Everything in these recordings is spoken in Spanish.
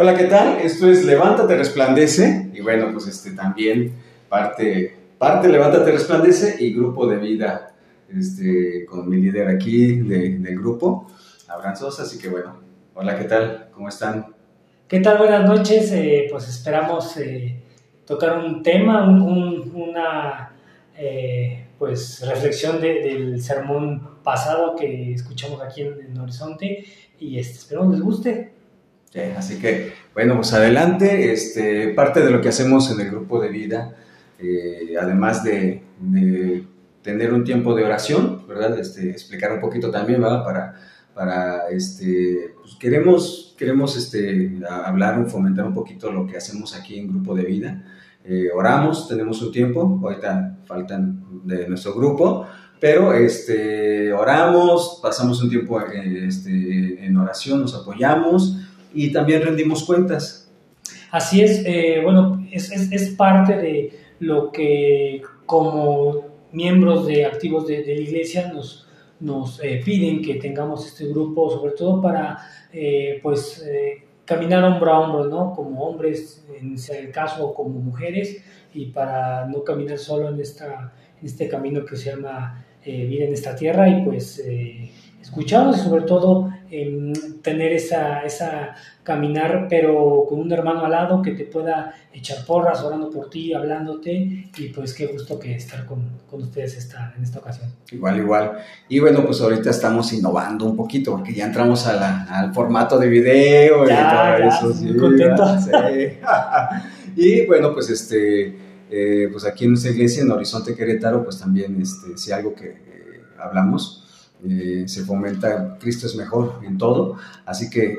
Hola, ¿qué tal? Esto es Levántate Resplandece y bueno, pues también parte Levántate Resplandece y Grupo de Vida, con mi líder aquí del grupo, Abraham Sosa, así que bueno, hola, ¿qué tal? ¿Cómo están? ¿Qué tal? Buenas noches, pues esperamos tocar un tema, una reflexión del sermón pasado que escuchamos aquí en Horizonte y esperamos les guste. Bien, así que, bueno, pues adelante, parte de lo que hacemos en el Grupo de Vida, además de tener un tiempo de oración, ¿verdad? Explicar un poquito también, ¿verdad? Pues queremos hablar, fomentar un poquito lo que hacemos aquí en Grupo de Vida. Oramos, tenemos un tiempo, ahorita faltan de nuestro grupo, pero oramos, pasamos un tiempo en oración, nos apoyamos, y también rendimos cuentas. Así es, bueno, es parte de lo que como miembros de activos de la iglesia nos piden que tengamos grupo, sobre todo para caminar hombro a hombro, ¿no? Como hombres en el caso o como mujeres, y para no caminar solo en este camino que se llama vida en esta tierra, y pues escucharnos y sobre todo tener esa caminar, pero con un hermano al lado que te pueda echar porras, orando por ti, hablándote, y pues qué gusto que estar con ustedes en esta ocasión. Igual, y bueno, pues ahorita estamos innovando un poquito, porque ya entramos al formato de video y todo eso. Sí, contento. Sí. Y bueno, pues pues aquí en nuestra iglesia, en Horizonte Querétaro, pues también si algo que hablamos, se fomenta Cristo es mejor en todo, así que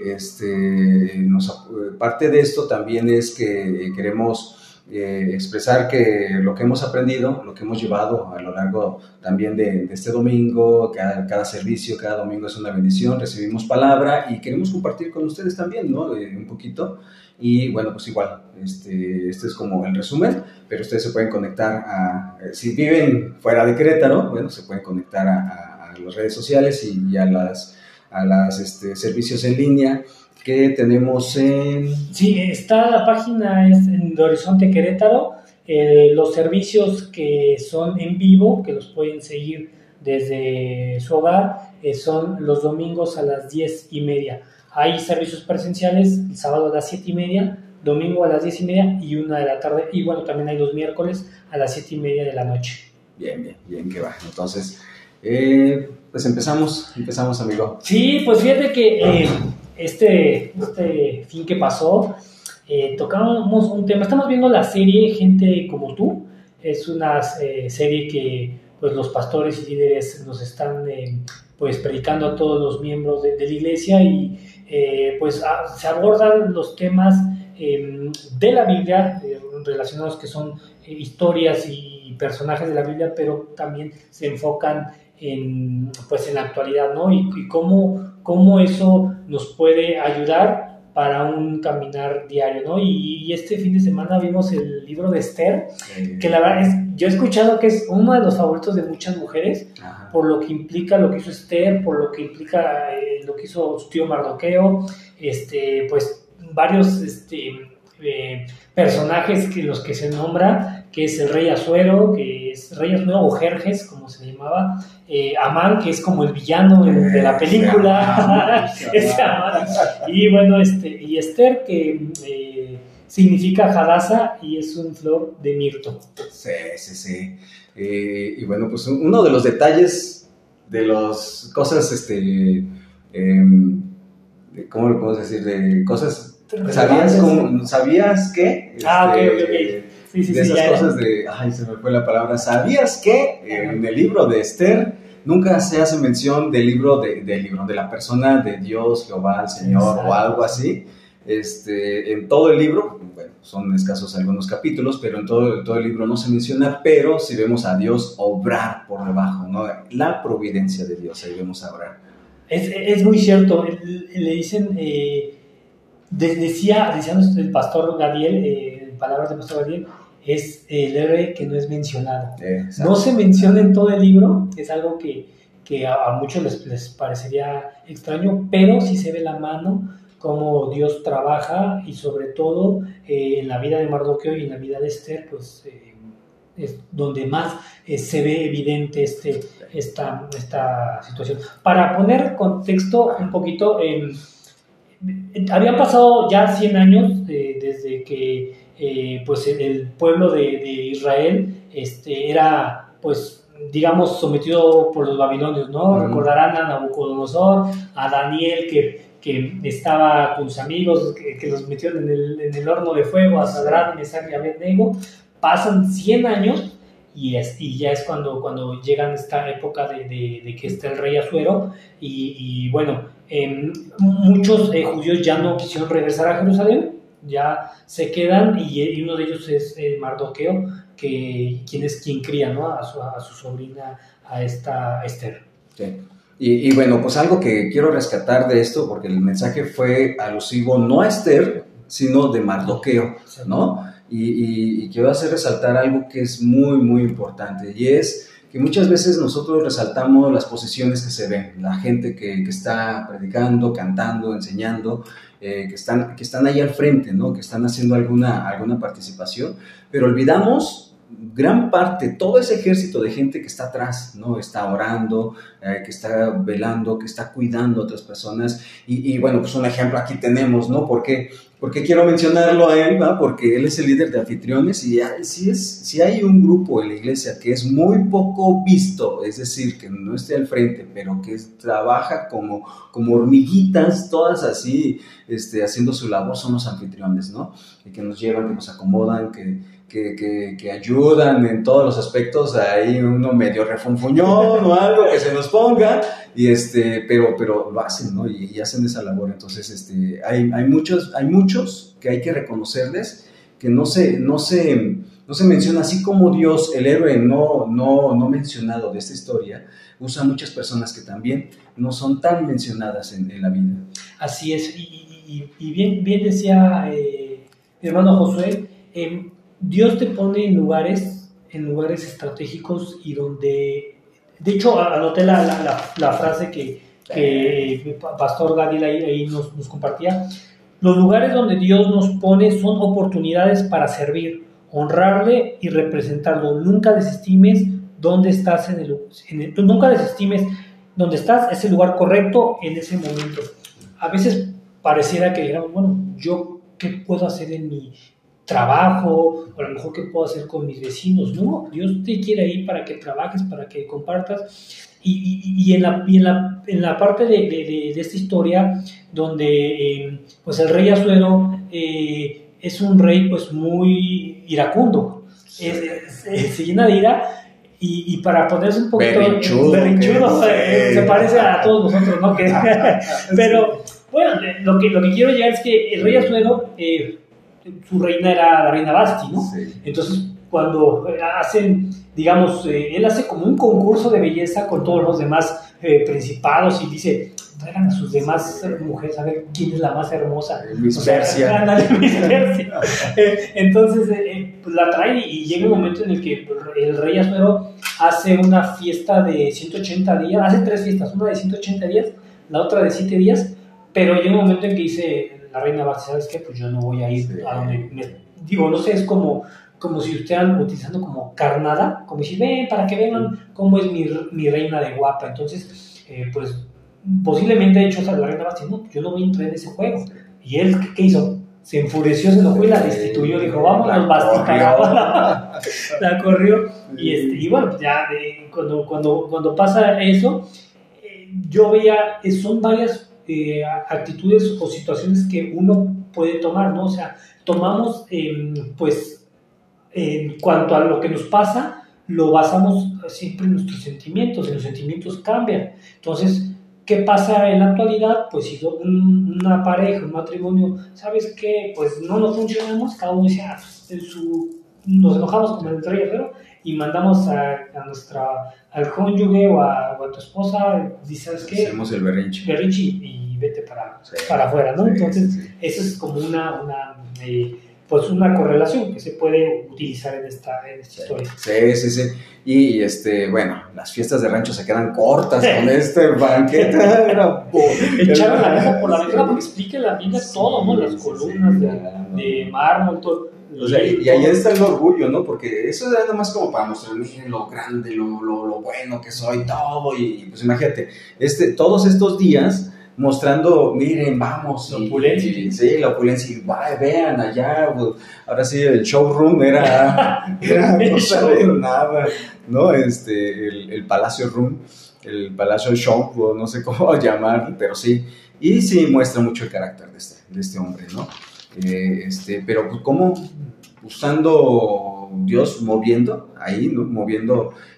parte de esto también es que queremos expresar que lo que hemos aprendido, lo que hemos llevado a lo largo también de este domingo, cada servicio, cada domingo es una bendición, recibimos palabra y queremos compartir con ustedes también, ¿no? Un poquito. Y bueno, pues igual, este es como el resumen, pero ustedes se pueden conectar si viven fuera de Querétaro, bueno, se pueden conectar a las redes sociales y a las servicios en línea que tenemos en... Sí, está la página de Horizonte Querétaro, los servicios que son en vivo, que los pueden seguir desde su hogar, son los domingos a las 10:30. Hay servicios presenciales, el sábado a las 7:30, domingo a las 10:30 y 1:00 p.m, y bueno, también hay los miércoles a las 7:30 de la noche. Bien, que va. Entonces, pues empezamos, amigo. Sí, pues fíjate que este fin que pasó, tocamos un tema, estamos viendo la serie Gente como tú, es una serie que pues los pastores y líderes nos están... pues predicando a todos los miembros de la iglesia y pues se abordan los temas de la Biblia relacionados que son historias y personajes de la Biblia, pero también se enfocan en la actualidad, ¿no? Y cómo eso nos puede ayudar para un caminar diario, ¿no? Y este fin de semana vimos el libro de Esther, que la verdad es... Yo he escuchado que es uno de los favoritos de muchas mujeres. Ajá. Por lo que implica lo que hizo Esther, por lo que implica lo que hizo su tío Mardoqueo, pues varios personajes que los que se nombra, que es el rey Asuero, o Jerjes, como se le llamaba, Amán, que es como el villano de la película, Amán. Y bueno, y Esther, que... significa Hadassah y es un flor de mirto. Sí. Y bueno, pues uno de los detalles de las cosas, ¿cómo lo podemos decir? De cosas, ¿sabías que? Ok. Sí, de esas cosas era. Ay, se me fue la palabra. ¿Sabías que en el libro de Esther nunca se hace mención del libro, de la persona de Dios, Jehová, el Señor? Exacto. O algo así? En todo el libro, bueno, son escasos algunos capítulos, pero en todo el libro no se menciona, pero si vemos a Dios obrar por debajo, ¿no? La providencia de Dios, ahí vemos a obrar. Es muy cierto, le dicen, decía el pastor Gabriel, palabras del pastor Gabriel, es el héroe que no es mencionado. No se menciona en todo el libro, es algo que a muchos les parecería extraño, pero sí se ve la mano cómo Dios trabaja y sobre todo en la vida de Mardoqueo y en la vida de Esther, pues es donde más se ve evidente esta situación. Para poner contexto un poquito, habían pasado ya 100 años desde que pues el pueblo de Israel era, pues digamos, sometido por los babilonios, ¿no? Uh-huh. Recordarán a Nabucodonosor, a Daniel que estaba con sus amigos, que los metieron en el horno de fuego, a Sadrán, Mésar y Abednego. Pasan 100 años y ya es cuando llegan esta época de que está el rey Asuero y bueno, muchos judíos ya no quisieron regresar a Jerusalén, ya se quedan y uno de ellos es Mardoqueo, quien es quien cría, ¿no? a su sobrina, a esta Esther. Sí. Y bueno, pues algo que quiero rescatar de esto, porque el mensaje fue alusivo no a Esther, sino de Mardoqueo, ¿no? Y quiero hacer resaltar algo que es muy, muy importante, y es que muchas veces nosotros resaltamos las posiciones que se ven, la gente que está predicando, cantando, enseñando, que están ahí al frente, ¿no? Que están haciendo alguna participación, pero olvidamos gran parte, todo ese ejército de gente que está atrás, ¿no? Está orando, que está velando, que está cuidando a otras personas. Y bueno, pues un ejemplo aquí tenemos, ¿no? Porque quiero mencionarlo a él, ¿va? Porque él es el líder de anfitriones y si hay un grupo en la iglesia que es muy poco visto, es decir, que no esté al frente, pero que trabaja como hormiguitas, todas así, haciendo su labor, son los anfitriones, ¿no? Y que nos llevan, que nos acomodan, que ayudan en todos los aspectos, ahí uno medio refunfuñón o algo que se nos ponga, pero lo hacen, ¿no? Y hacen esa labor. Entonces, hay muchos que hay que reconocerles, que no se menciona, así como Dios, el héroe no mencionado de esta historia, usa muchas personas que también no son tan mencionadas en la vida. Así es, y bien decía mi hermano Josué, Dios te pone en lugares estratégicos y donde... De hecho, anoté la frase que Pastor Gadil ahí nos compartía. Los lugares donde Dios nos pone son oportunidades para servir, honrarle y representarlo. Nunca desestimes donde estás. Nunca desestimes donde estás. Es el lugar correcto en ese momento. A veces pareciera que digamos, bueno, ¿yo qué puedo hacer en mi trabajo, o a lo mejor qué puedo hacer con mis vecinos? No, Dios te quiere ahí para que trabajes, para que compartas, y en la parte de esta historia, donde pues el rey Asuero es un rey pues muy iracundo, sí. Se llena de ira, y para ponerse un poquito berrinchudo, se parece a todos nosotros, ¿no? Pero bueno, lo que quiero ya es que el rey Asuero, su reina era la reina Vasti, ¿no? Sí. Entonces, cuando hacen, digamos, él hace como un concurso de belleza con todos los demás principados y dice, traigan a sus demás mujeres a ver quién es la más hermosa. Miss Persia. Entonces, la trae y llega un momento en el que el rey Asuero hace una fiesta de 180 días, hace 3 fiestas, una de 180 días, la otra de 7 días, pero llega un momento en que dice... La reina Vasti, ¿sabes qué? Pues yo no voy a ir, sí, a donde... no sé, es como si estuvieran utilizando como carnada, como si ven, para que vean cómo es mi reina de guapa. Entonces, pues, posiblemente, de hecho, la reina Vasti, no, yo no voy a entrar en ese juego. ¿Y él qué hizo? Se enfureció, se enojó y la destituyó. Dijo, vámonos, Vasti, cagaba. La corrió. Y bueno, ya cuando pasa eso, yo veía, son varias... actitudes o situaciones que uno puede tomar, ¿no? O sea, tomamos, pues, en cuanto a lo que nos pasa, lo basamos siempre en nuestros sentimientos, y los sentimientos cambian. Entonces, ¿qué pasa en la actualidad? Pues si una pareja, un matrimonio, ¿sabes qué? Pues no funcionamos, cada uno dice, nos enojamos con el rey herrero y mandamos al cónyuge o a tu esposa, ¿sabes qué? Hacemos el berrinche y vete para afuera, ¿no? Sí, entonces, sí. Eso es como una pues una correlación que se puede utilizar en esta historia. Sí, sí, sí. Y bueno, las fiestas de rancho se quedan cortas con este banquete. Echaron la mesa por la ventana porque explica la vida todo, ¿no? Las columnas de mármol, todo. O sea, y ahí está el orgullo, ¿no? Porque eso era nomás como para mostrar, miren lo grande, lo bueno que soy, todo. Y pues imagínate, todos estos días mostrando, miren, vamos, la opulencia. Sí, la opulencia. Y vean allá, pues, ahora sí, el showroom era no sabía nada, ¿no? El Palacio Room, el Palacio Show, no sé cómo llamar, pero sí. Y sí muestra mucho el carácter de este hombre, ¿no? Pero como usando Dios, moviendo,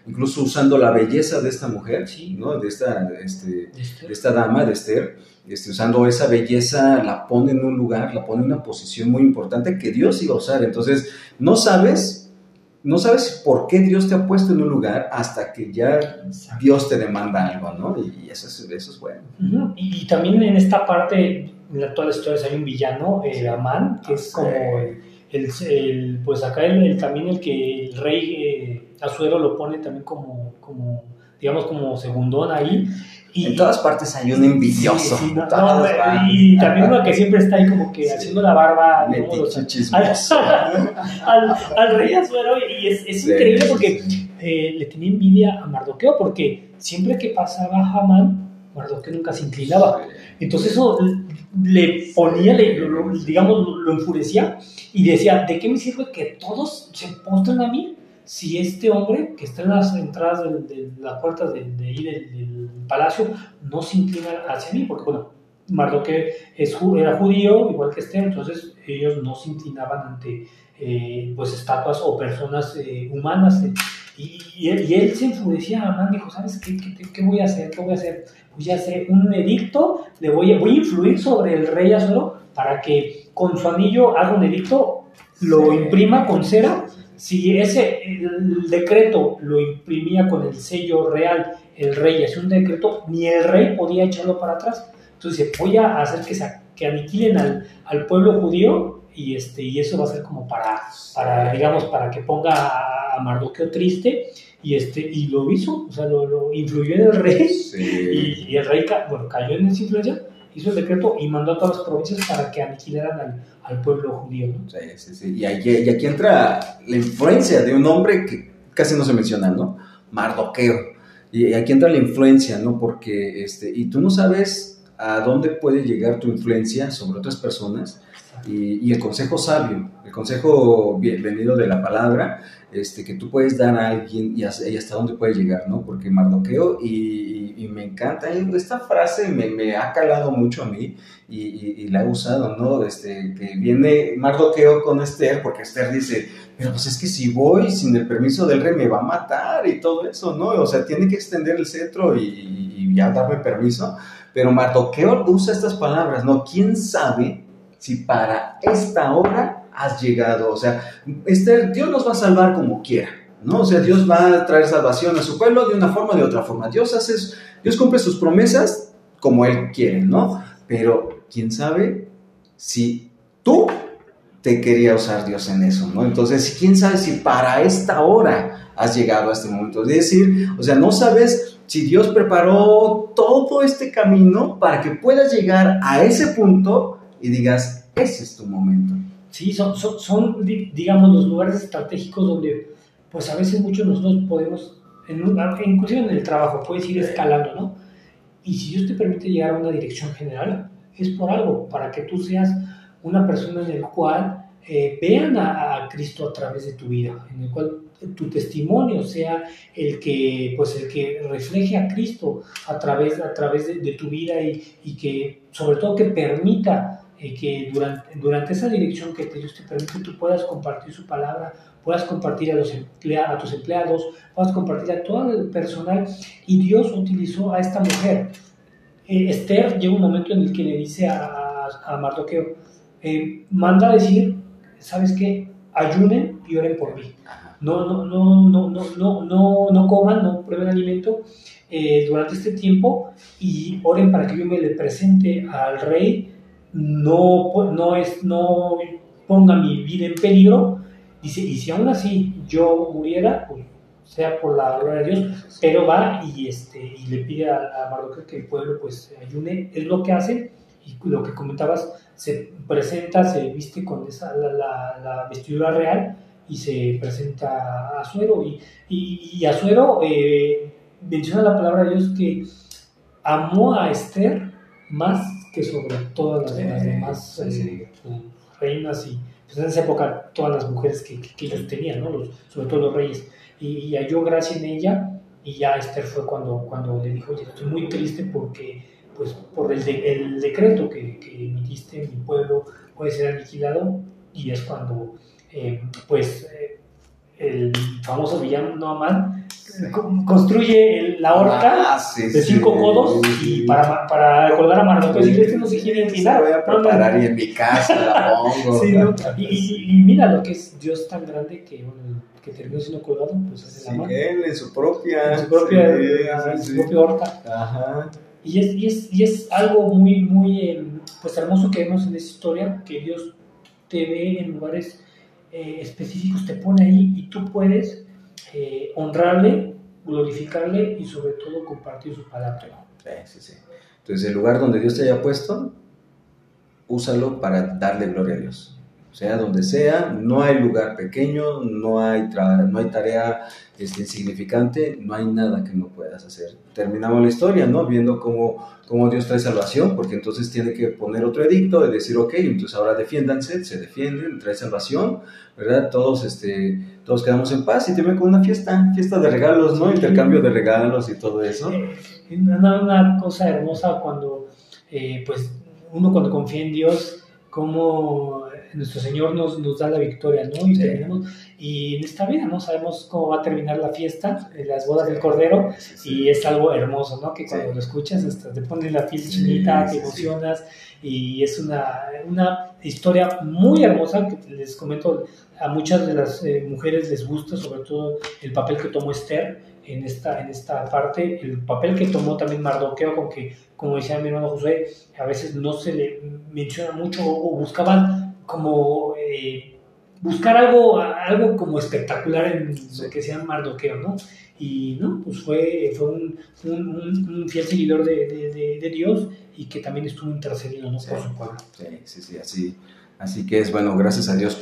incluso usando la belleza de esta mujer, sí, ¿no? de esta dama, de Esther, usando esa belleza, la pone en un lugar, la pone en una posición muy importante que Dios iba a usar. Entonces, no sabes por qué Dios te ha puesto en un lugar hasta que ya Dios te demanda algo, ¿no? Y eso es bueno. Uh-huh. Y también en esta parte, en todas las historias hay un villano, Amán, que es como pues acá también el que el rey Asuero lo pone también como digamos como segundón ahí. Y en todas partes hay un envidioso. Sí, y también uno que siempre está ahí como que haciendo la barba al rey Asuero, y es increíble porque le tenía envidia a Mardoqueo, porque siempre que pasaba Amán, Mardoqueo nunca se inclinaba. Entonces eso le ponía, lo enfurecía y decía, ¿de qué me sirve que todos se postren a mí? Si este hombre que está en las entradas de las puertas del palacio no se inclina hacia mí, porque bueno, Mardoqueo era judío, igual que Esther, entonces ellos no se inclinaban ante pues estatuas o personas humanas. Y él se enfurecía. Amán dijo, ¿sabes qué voy a hacer? ¿Qué voy a hacer? Voy a hacer un edicto, voy a influir sobre el rey Asuero para que con su anillo haga un edicto, lo imprima con cera. Si el decreto lo imprimía con el sello real, el rey hacía un decreto, ni el rey podía echarlo para atrás. Entonces voy a hacer que aniquilen al pueblo judío, y eso va a ser como para que ponga a Mardoqueo triste, y lo hizo, o sea, lo influyó en el rey, y el rey cayó en esa influencia, hizo el decreto y mandó a todas las provincias para que aniquilaran al pueblo judío, ¿no? Sí, sí, sí. Y aquí entra la influencia de un hombre que casi no se menciona, ¿no? Mardoqueo. Y aquí entra la influencia, ¿no? Porque y tú no sabes a dónde puede llegar tu influencia sobre otras personas. Y el consejo sabio, el consejo venido de la palabra, que tú puedes dar a alguien y hasta dónde puede llegar, ¿no? Porque Mardoqueo, y me encanta, esta frase me ha calado mucho a mí y la he usado, ¿no? Que viene Mardoqueo con Esther, porque Esther dice, pero pues es que si voy sin el permiso del rey me va a matar y todo eso, ¿no? O sea, tiene que extender el cetro y ya darme permiso, pero Mardoqueo usa estas palabras, ¿no? ¿Quién sabe si para esta hora has llegado? O sea, Dios nos va a salvar como quiera, ¿no? O sea, Dios va a traer salvación a su pueblo de una forma o de otra forma. Dios cumple sus promesas como Él quiere, ¿no? Pero, ¿quién sabe si tú te quería usar Dios en eso, ¿no? Entonces, ¿quién sabe si para esta hora has llegado a este momento? Es decir, o sea, no sabes si Dios preparó todo este camino para que puedas llegar a ese punto y digas, ese es tu momento. Sí, son digamos, los lugares estratégicos donde, pues a veces muchos de nosotros podemos, inclusive en el trabajo, puedes ir escalando, ¿no? Y si Dios te permite llegar a una dirección general, es por algo, para que tú seas una persona en el cual vean a Cristo a través de tu vida, en el cual tu testimonio sea el que refleje a Cristo a través de tu vida, y que, sobre todo, que permita que durante esa dirección que Dios te permite, tú puedas compartir su palabra, puedas compartir a tus empleados, puedas compartir a todo el personal. Y Dios utilizó a esta mujer. Esther llega un momento en el que le dice a Mardoqueo, manda a decir, ¿sabes qué? Ayunen y oren por mí. No coman, no prueben alimento durante este tiempo, y oren para que yo me le presente al rey. No ponga mi vida en peligro, dice, y si aún así yo muriera, pues sea por la gloria de Dios, pero va y le pide a Mardoqueo que el pueblo pues ayune, es lo que hace, y lo que comentabas, se presenta, se viste con esa, la vestidura real, y se presenta a Asuero, y Asuero menciona la palabra de Dios que amó a Esther más que sobre todas las demás reinas, y pues en esa época todas las mujeres que ellos tenían, ¿no? Sobre todo los reyes, y halló gracia en ella, y ya Esther fue cuando le dijo, estoy muy triste porque pues por el decreto que emitiste, mi pueblo puede ser aniquilado, y es cuando el famoso villano Amán construye la horca de 5 codos y para colgar a Mardoqueo, y no se quiere inclinar. Voy a preparar y en mi casa la pongo. Sí, ¿no? Y mira lo que es Dios tan grande que, bueno, que terminó siendo colgado, pues hace la mano. Él en su propia, propia horca. Ajá. Y es algo muy, muy pues hermoso que vemos en esta historia, que Dios te ve en lugares específicos, te pone ahí y tú puedes honrarle, glorificarle y sobre todo compartir su palabra. Sí. Entonces el lugar donde Dios te haya puesto, úsalo para darle gloria a Dios. O sea, donde sea, no hay lugar pequeño, no hay tarea insignificante, no hay nada que no puedas hacer. Terminamos la historia, ¿no? Viendo cómo Dios trae salvación, porque entonces tiene que poner otro edicto y decir, ok, entonces ahora defiéndanse, se defienden, trae salvación, ¿verdad? Todos quedamos en paz y te ven con una fiesta de regalos, ¿no? Intercambio de regalos y todo eso. Una cosa hermosa cuando, pues, uno cuando confía en Dios, como nuestro Señor nos da la victoria, ¿no? Y terminamos, y en esta vida no sabemos cómo va a terminar la fiesta, las bodas del Cordero, y es algo hermoso, ¿no? Que cuando lo escuchas hasta te pones la piel chinita, te emocionas, y es una historia muy hermosa, que les comento, a muchas de las mujeres les gusta, sobre todo el papel que tomó Esther en esta parte, el papel que tomó también Mardoqueo, con que, como decía mi hermano Josué, a veces no se le menciona mucho, o buscaban como buscar algo como espectacular en lo que sea Mardoqueo, ¿no? Y no, pues fue un fiel seguidor de Dios, y que también estuvo intercediendo, ¿no? Por su pueblo. Sí, así que es bueno, gracias a Dios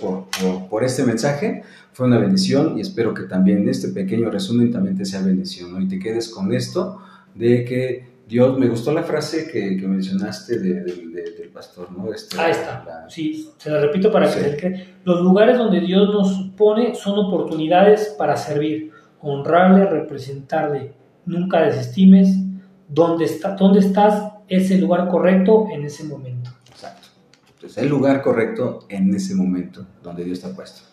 por este mensaje, fue una bendición, y espero que también este pequeño resumen también te sea bendición, ¿no? Y te quedes con esto de que Dios, me gustó la frase que mencionaste del pastor, ¿no? Ahí está, sí, se la repito para que se cree. Los lugares donde Dios nos pone son oportunidades para servir, honrarle, representarle. Nunca desestimes. ¿Dónde estás? Es el lugar correcto en ese momento. Exacto. Entonces, el lugar correcto en ese momento donde Dios te ha puesto.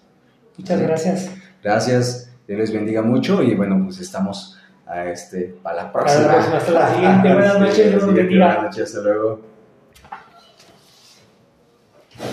Muchas gracias. Gracias, Dios les bendiga mucho, y bueno, pues estamos... para la próxima. Hasta la siguiente. Buenas noches. Buenas noches. Hasta luego.